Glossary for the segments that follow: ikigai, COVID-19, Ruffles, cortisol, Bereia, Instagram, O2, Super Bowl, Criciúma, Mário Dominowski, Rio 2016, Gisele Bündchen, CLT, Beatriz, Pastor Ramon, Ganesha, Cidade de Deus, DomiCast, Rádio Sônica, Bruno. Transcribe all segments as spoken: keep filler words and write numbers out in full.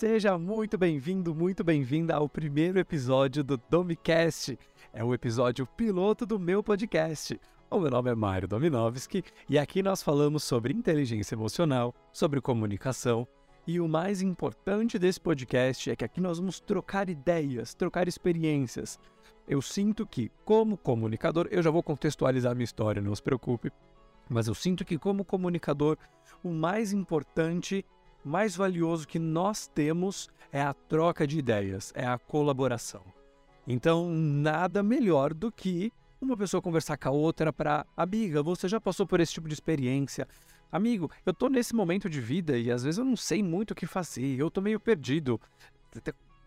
Seja muito bem-vindo, muito bem-vinda ao primeiro episódio do DomiCast. É o episódio piloto do meu podcast. O meu nome é Mário Dominowski e aqui nós falamos sobre inteligência emocional, sobre comunicação e o mais importante desse podcast é que aqui nós vamos trocar ideias, trocar experiências. Eu sinto que, como comunicador, eu já vou contextualizar minha história, não se preocupe, mas eu sinto que como comunicador, o mais importante mais valioso que nós temos é a troca de ideias, é a colaboração. Então, nada melhor do que uma pessoa conversar com a outra para... Amiga, você já passou por esse tipo de experiência? Amigo, eu tô nesse momento de vida e às vezes eu não sei muito o que fazer, eu tô meio perdido.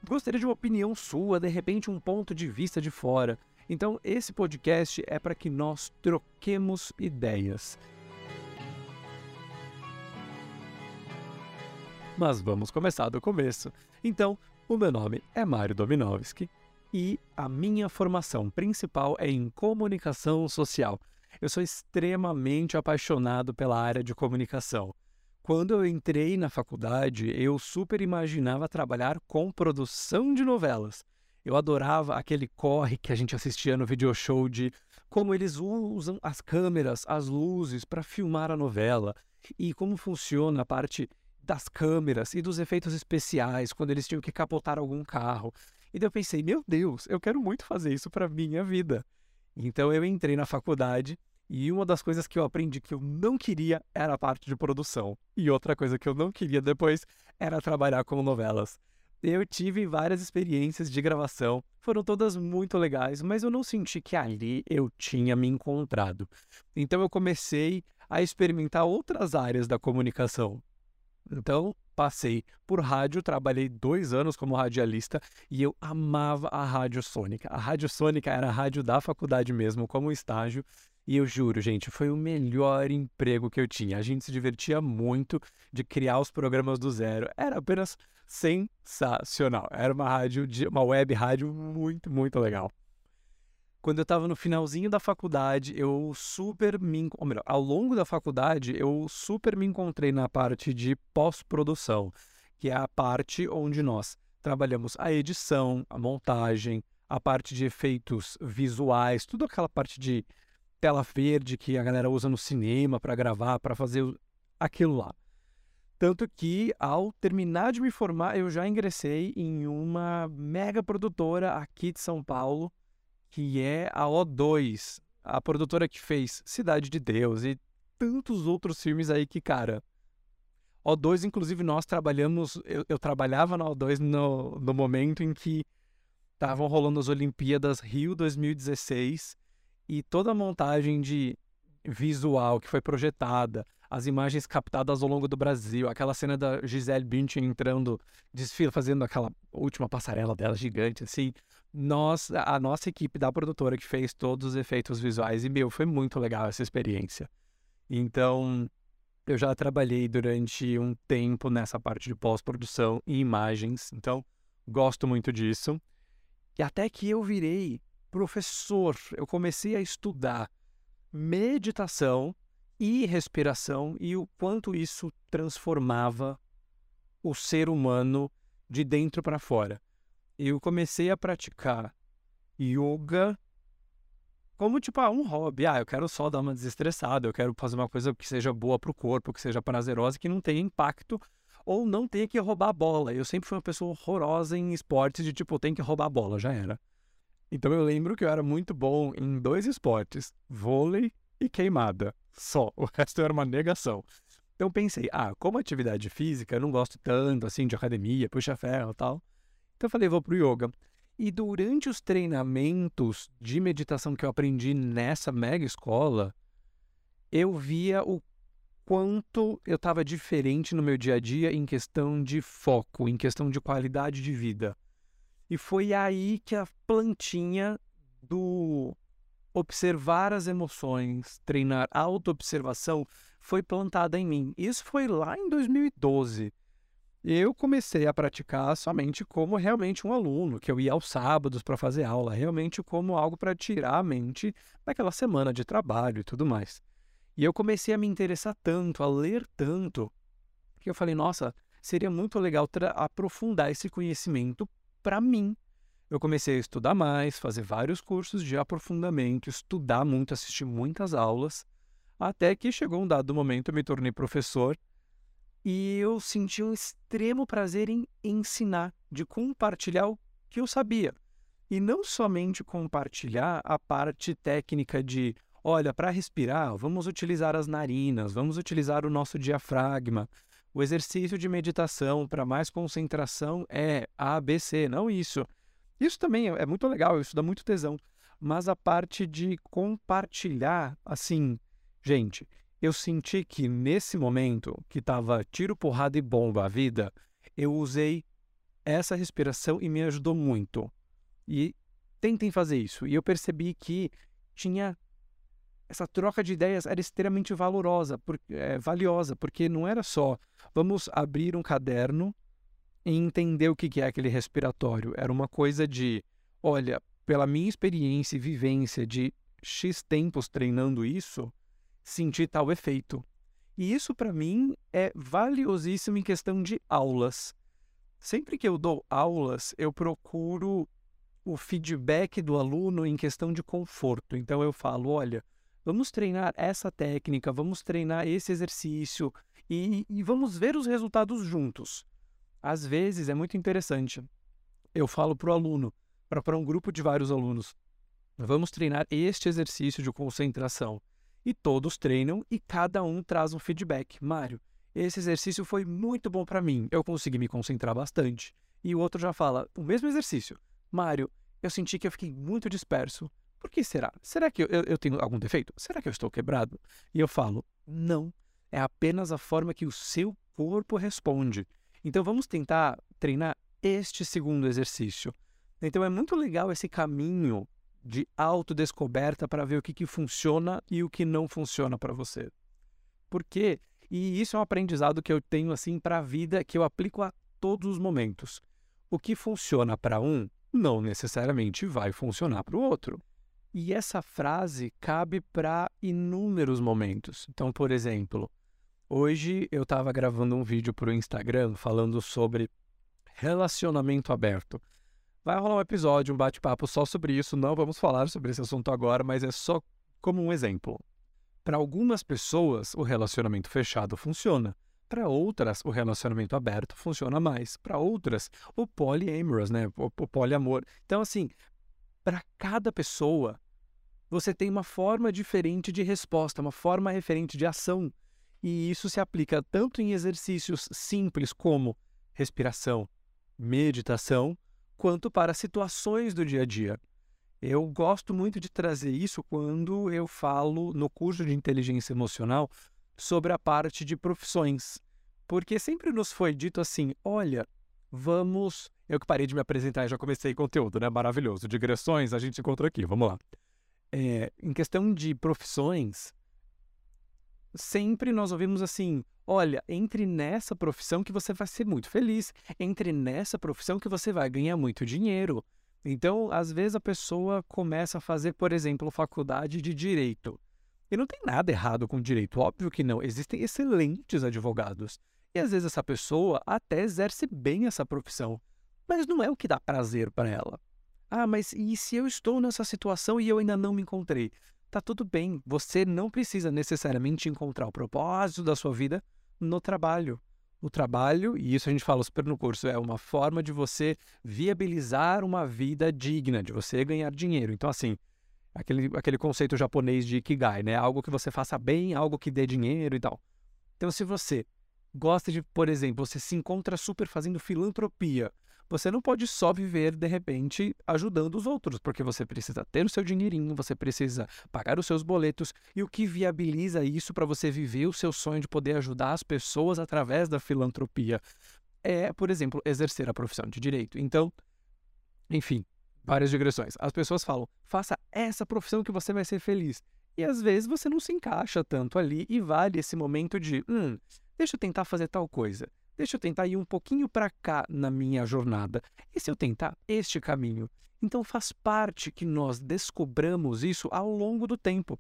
Gostaria de uma opinião sua, de repente um ponto de vista de fora. Então, esse podcast é para que nós troquemos ideias. Mas vamos começar do começo. Então, o meu nome é Mário Dominowski e a minha formação principal é em comunicação social. Eu sou extremamente apaixonado pela área de comunicação. Quando eu entrei na faculdade, eu super imaginava trabalhar com produção de novelas. Eu adorava aquele corre que a gente assistia no video show de como eles usam as câmeras, as luzes para filmar a novela e como funciona a parte das câmeras e dos efeitos especiais quando eles tinham que capotar algum carro. E daí eu pensei, meu Deus, eu quero muito fazer isso para minha vida. Então eu entrei na faculdade e uma das coisas que eu aprendi que eu não queria era a parte de produção. E outra coisa que eu não queria depois era trabalhar com novelas. Eu tive várias experiências de gravação, foram todas muito legais, mas eu não senti que ali eu tinha me encontrado. Então eu comecei a experimentar outras áreas da comunicação. Então, passei por rádio, trabalhei dois anos como radialista e eu amava a Rádio Sônica. A Rádio Sônica era a rádio da faculdade mesmo, como estágio. E eu juro, gente, foi o melhor emprego que eu tinha. A gente se divertia muito de criar os programas do zero. Era apenas sensacional. Era uma rádio, uma web rádio muito, muito legal. Quando eu estava no finalzinho da faculdade, eu super me... Ou melhor, ao longo da faculdade, eu super me encontrei na parte de pós-produção, que é a parte onde nós trabalhamos a edição, a montagem, a parte de efeitos visuais, tudo aquela parte de tela verde que a galera usa no cinema para gravar, para fazer aquilo lá. Tanto que, ao terminar de me formar, eu já ingressei em uma mega produtora aqui de São Paulo, que é a O dois, a produtora que fez Cidade de Deus e tantos outros filmes aí que, cara... O dois, inclusive, nós trabalhamos... Eu, eu trabalhava na O dois no, no momento em que estavam rolando as Olimpíadas Rio dois mil e dezesseis e toda a montagem de visual que foi projetada, as imagens captadas ao longo do Brasil, aquela cena da Gisele Bündchen entrando, desfila, fazendo aquela última passarela dela gigante, assim... Nós, a nossa equipe da produtora que fez todos os efeitos visuais e, meu, foi muito legal essa experiência. Então, eu já trabalhei durante um tempo nessa parte de pós-produção e imagens, então gosto muito disso. E até que eu virei professor, eu comecei a estudar meditação e respiração e o quanto isso transformava o ser humano de dentro para fora. Eu comecei a praticar yoga como, tipo, ah, um hobby. Ah, eu quero só dar uma desestressada, eu quero fazer uma coisa que seja boa para o corpo, que seja prazerosa, que não tenha impacto ou não tenha que roubar a bola. Eu sempre fui uma pessoa horrorosa em esportes de, tipo, tem que roubar a bola, já era. Então eu lembro que eu era muito bom em dois esportes, vôlei e queimada, só. O resto era uma negação. Então eu pensei, ah, como atividade física, eu não gosto tanto, assim, de academia, puxa ferro e tal. Então eu falei, vou pro yoga. E durante os treinamentos de meditação que eu aprendi nessa mega escola, eu via o quanto eu estava diferente no meu dia a dia em questão de foco, em questão de qualidade de vida. E foi aí que a plantinha do observar as emoções, treinar autoobservação, foi plantada em mim. Isso foi lá em dois mil e doze. Eu comecei a praticar somente como realmente um aluno, que eu ia aos sábados para fazer aula, realmente como algo para tirar a mente daquela semana de trabalho e tudo mais. E eu comecei a me interessar tanto, a ler tanto, que eu falei, nossa, seria muito legal tra- aprofundar esse conhecimento para mim. Eu comecei a estudar mais, fazer vários cursos de aprofundamento, estudar muito, assistir muitas aulas, até que chegou um dado momento, eu me tornei professor e eu senti um extremo prazer em ensinar, de compartilhar o que eu sabia. E não somente compartilhar a parte técnica de, olha, para respirar, vamos utilizar as narinas, vamos utilizar o nosso diafragma. O exercício de meditação para mais concentração é A B C, não isso. Isso também é muito legal, isso dá muito tesão. Mas a parte de compartilhar, assim, gente, eu senti que nesse momento, que estava tiro, porrada e bomba a vida, eu usei essa respiração e me ajudou muito. E tentem fazer isso. E eu percebi que tinha... Essa troca de ideias era extremamente valorosa, por, é, valiosa, porque não era só vamos abrir um caderno e entender o que é aquele respiratório. Era uma coisa de, olha, pela minha experiência e vivência de X tempos treinando isso, senti tal efeito. E isso, para mim, é valiosíssimo em questão de aulas. Sempre que eu dou aulas, eu procuro o feedback do aluno em questão de conforto. Então, eu falo, olha... Vamos treinar essa técnica, vamos treinar esse exercício e, e vamos ver os resultados juntos. Às vezes é muito interessante. Eu falo para o aluno, para um grupo de vários alunos, vamos treinar este exercício de concentração. E todos treinam e cada um traz um feedback. Mário, esse exercício foi muito bom para mim, eu consegui me concentrar bastante. E o outro já fala o mesmo exercício. Mário, eu senti que eu fiquei muito disperso. Por que será? Será que eu, eu, eu tenho algum defeito? Será que eu estou quebrado? E eu falo, não. É apenas a forma que o seu corpo responde. Então, vamos tentar treinar este segundo exercício. Então, é muito legal esse caminho de autodescoberta para ver o que, que funciona e o que não funciona para você. Por quê? E isso é um aprendizado que eu tenho assim para a vida, que eu aplico a todos os momentos. O que funciona para um, não necessariamente vai funcionar para o outro. E essa frase cabe para inúmeros momentos. Então, por exemplo, hoje eu estava gravando um vídeo para o Instagram falando sobre relacionamento aberto. Vai rolar um episódio, um bate-papo só sobre isso. Não vamos falar sobre esse assunto agora, mas é só como um exemplo. Para algumas pessoas, o relacionamento fechado funciona. Para outras, o relacionamento aberto funciona mais. Para outras, o polyamorous, né? O, o poliamor. Então, assim, para cada pessoa, você tem uma forma diferente de resposta, uma forma diferente de ação. E isso se aplica tanto em exercícios simples como respiração, meditação, quanto para situações do dia a dia. Eu gosto muito de trazer isso quando eu falo no curso de inteligência emocional sobre a parte de profissões. Porque sempre nos foi dito assim, olha, vamos... Eu que parei de me apresentar e já comecei conteúdo, né? Maravilhoso. Digressões, a gente se encontra aqui, vamos lá. É, em questão de profissões, sempre nós ouvimos assim, olha, entre nessa profissão que você vai ser muito feliz, entre nessa profissão que você vai ganhar muito dinheiro. Então, às vezes a pessoa começa a fazer, por exemplo, faculdade de Direito. E não tem nada errado com Direito, óbvio que não. Existem excelentes advogados. E às vezes essa pessoa até exerce bem essa profissão. Mas não é o que dá prazer para ela. Ah, mas e se eu estou nessa situação e eu ainda não me encontrei? Tá tudo bem, você não precisa necessariamente encontrar o propósito da sua vida no trabalho. O trabalho, e isso a gente fala super no curso, é uma forma de você viabilizar uma vida digna, de você ganhar dinheiro. Então, assim, aquele, aquele conceito japonês de ikigai, né? Algo que você faça bem, algo que dê dinheiro e tal. Então, se você gosta de, por exemplo, você se encontra super fazendo filantropia, você não pode só viver, de repente, ajudando os outros, porque você precisa ter o seu dinheirinho, você precisa pagar os seus boletos, e o que viabiliza isso para você viver o seu sonho de poder ajudar as pessoas através da filantropia é, por exemplo, exercer a profissão de Direito. Então, enfim, várias digressões. As pessoas falam, faça essa profissão que você vai ser feliz. E às vezes você não se encaixa tanto ali e vale esse momento de, hum, deixa eu tentar fazer tal coisa. Deixa eu tentar ir um pouquinho para cá na minha jornada. E se eu tentar este caminho? Então faz parte que nós descobramos isso ao longo do tempo.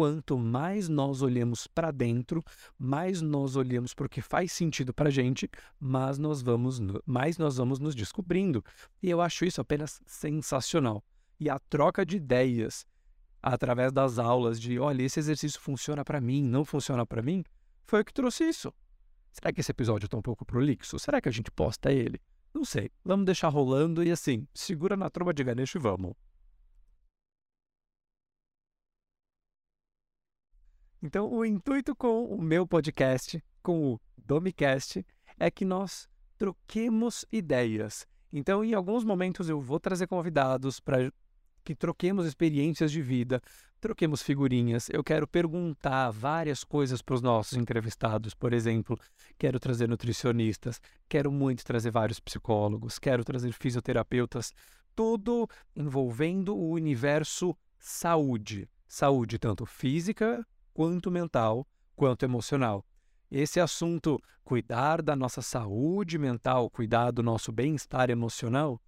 quanto mais nós olhamos para dentro, mais nós olhamos para o que faz sentido para a gente, mas nós vamos, mais nós vamos nos descobrindo. E eu acho isso apenas sensacional. E a troca de ideias através das aulas de, olha, esse exercício funciona para mim, não funciona para mim, foi o que trouxe isso. Será que esse episódio está um pouco prolixo? Será que a gente posta ele? Não sei. Vamos deixar rolando e assim, segura na tromba de Ganesha e vamos. Então, o intuito com o meu podcast, com o DomiCast, é que nós troquemos ideias. Então, em alguns momentos eu vou trazer convidados para que troquemos experiências de vida, troquemos figurinhas. Eu quero perguntar várias coisas para os nossos entrevistados, por exemplo. Quero trazer nutricionistas, quero muito trazer vários psicólogos, quero trazer fisioterapeutas, tudo envolvendo o universo saúde. Saúde tanto física, quanto mental, quanto emocional. Esse assunto, cuidar da nossa saúde mental, cuidar do nosso bem-estar emocional,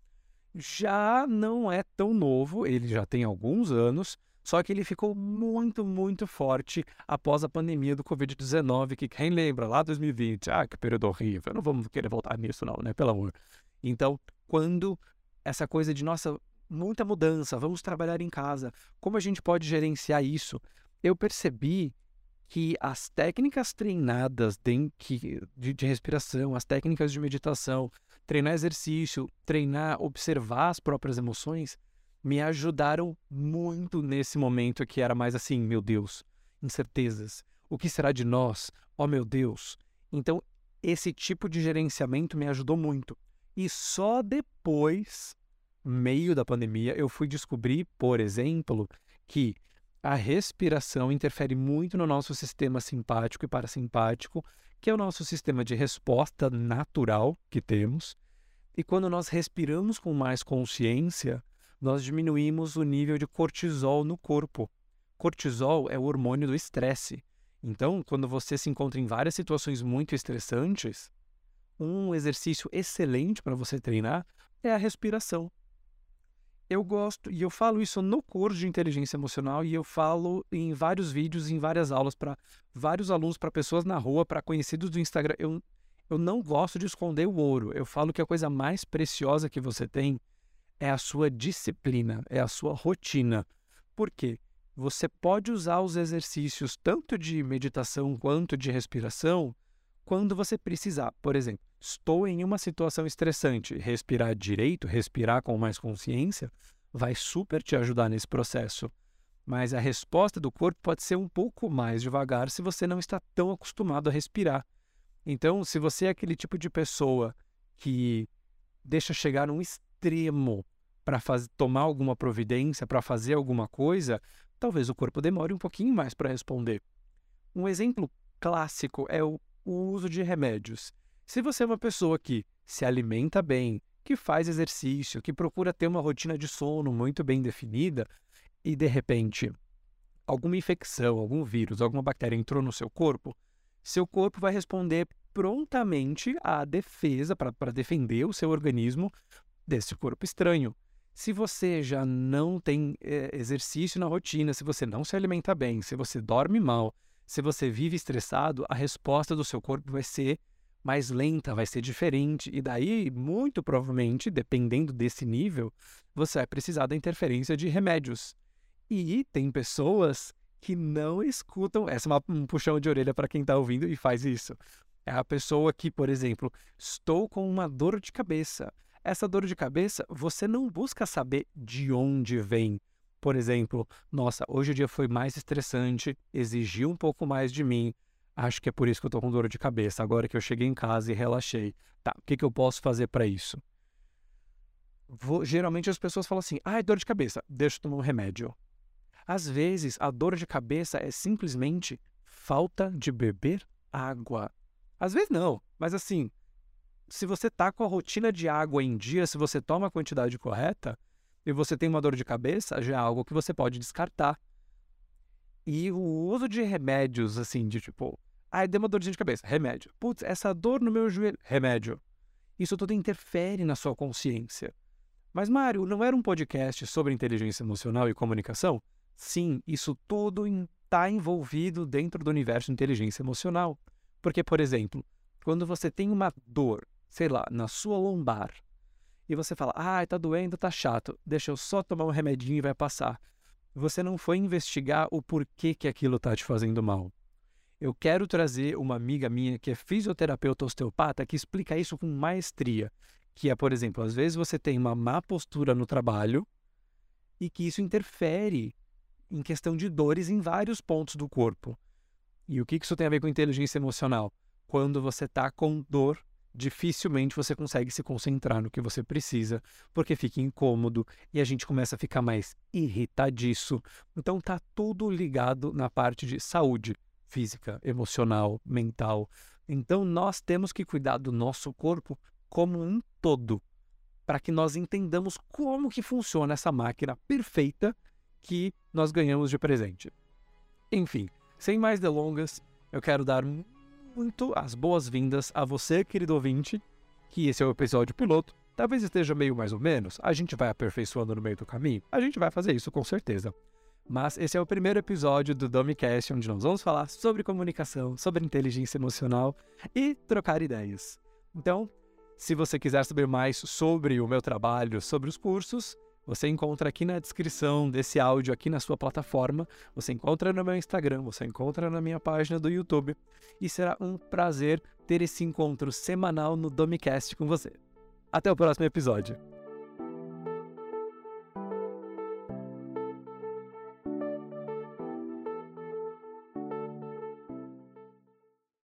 já não é tão novo, ele já tem alguns anos, só que ele ficou muito, muito forte após a pandemia do covid dezenove, que quem lembra, lá dois mil e vinte, ah, que período horrível, não vamos querer voltar nisso não, né, pelo amor. Então, quando essa coisa de, nossa, muita mudança, vamos trabalhar em casa, como a gente pode gerenciar isso? Eu percebi que as técnicas treinadas de respiração, as técnicas de meditação, treinar exercício, treinar, observar as próprias emoções, me ajudaram muito nesse momento que era mais assim, meu Deus, incertezas, o que será de nós? Oh, meu Deus! Então, esse tipo de gerenciamento me ajudou muito. E só depois, meio da pandemia, eu fui descobrir, por exemplo, que a respiração interfere muito no nosso sistema simpático e parasimpático, que é o nosso sistema de resposta natural que temos. E quando nós respiramos com mais consciência, nós diminuímos o nível de cortisol no corpo. Cortisol é o hormônio do estresse. Então, quando você se encontra em várias situações muito estressantes, um exercício excelente para você treinar é a respiração. Eu gosto, e eu falo isso no curso de inteligência emocional, e eu falo em vários vídeos, em várias aulas, para vários alunos, para pessoas na rua, para conhecidos do Instagram. Eu, eu não gosto de esconder o ouro. Eu falo que a coisa mais preciosa que você tem é a sua disciplina, é a sua rotina. Por quê? Você pode usar os exercícios tanto de meditação quanto de respiração quando você precisar. Por exemplo, estou em uma situação estressante, respirar direito, respirar com mais consciência, vai super te ajudar nesse processo. Mas a resposta do corpo pode ser um pouco mais devagar se você não está tão acostumado a respirar. Então, se você é aquele tipo de pessoa que deixa chegar um extremo para tomar alguma providência, para fazer alguma coisa, talvez o corpo demore um pouquinho mais para responder. Um exemplo clássico é o, o uso de remédios. Se você é uma pessoa que se alimenta bem, que faz exercício, que procura ter uma rotina de sono muito bem definida e, de repente, alguma infecção, algum vírus, alguma bactéria entrou no seu corpo, seu corpo vai responder prontamente à defesa para defender o seu organismo desse corpo estranho. Se você já não tem é, exercício na rotina, se você não se alimenta bem, se você dorme mal, se você vive estressado, a resposta do seu corpo vai ser mais lenta, vai ser diferente, e daí, muito provavelmente, dependendo desse nível, você vai precisar da interferência de remédios. E tem pessoas que não escutam, essa é uma, um puxão de orelha para quem está ouvindo e faz isso. É a pessoa que, por exemplo, estou com uma dor de cabeça. Essa dor de cabeça, você não busca saber de onde vem. Por exemplo, nossa, hoje o dia foi mais estressante, exigiu um pouco mais de mim, acho que é por isso que eu estou com dor de cabeça, agora que eu cheguei em casa e relaxei. Tá, o que, que eu posso fazer para isso? Vou, geralmente as pessoas falam assim, ah, é dor de cabeça, deixa eu tomar um remédio. Às vezes, a dor de cabeça é simplesmente falta de beber água. Às vezes não, mas assim, se você está com a rotina de água em dia, se você toma a quantidade correta e você tem uma dor de cabeça, já é algo que você pode descartar. E o uso de remédios, assim, de tipo, ah, deu uma dorzinha de cabeça, remédio. Putz, essa dor no meu joelho, remédio. Isso tudo interfere na sua consciência. Mas, Mário, não era um podcast sobre inteligência emocional e comunicação? Sim, isso tudo está envolvido dentro do universo de inteligência emocional. Porque, por exemplo, quando você tem uma dor, sei lá, na sua lombar, e você fala, ah, tá doendo, tá chato, deixa eu só tomar um remedinho e vai passar. Você não foi investigar o porquê que aquilo tá te fazendo mal. Eu quero trazer uma amiga minha que é fisioterapeuta osteopata que explica isso com maestria. Que é, por exemplo, às vezes você tem uma má postura no trabalho e que isso interfere em questão de dores em vários pontos do corpo. E o que isso tem a ver com inteligência emocional? Quando você está com dor, dificilmente você consegue se concentrar no que você precisa, porque fica incômodo e a gente começa a ficar mais irritadiço. Então está tudo ligado na parte de saúde física, emocional, mental. Então nós temos que cuidar do nosso corpo como um todo, para que nós entendamos como que funciona essa máquina perfeita que nós ganhamos de presente. Enfim, sem mais delongas, eu quero dar muito as boas-vindas a você, querido ouvinte, que esse é o episódio piloto, talvez esteja meio mais ou menos, a gente vai aperfeiçoando no meio do caminho, a gente vai fazer isso com certeza. Mas esse é o primeiro episódio do DomiCast, onde nós vamos falar sobre comunicação, sobre inteligência emocional e trocar ideias. Então, se você quiser saber mais sobre o meu trabalho, sobre os cursos, você encontra aqui na descrição desse áudio, aqui na sua plataforma, você encontra no meu Instagram, você encontra na minha página do YouTube, e será um prazer ter esse encontro semanal no DomiCast com você. Até o próximo episódio!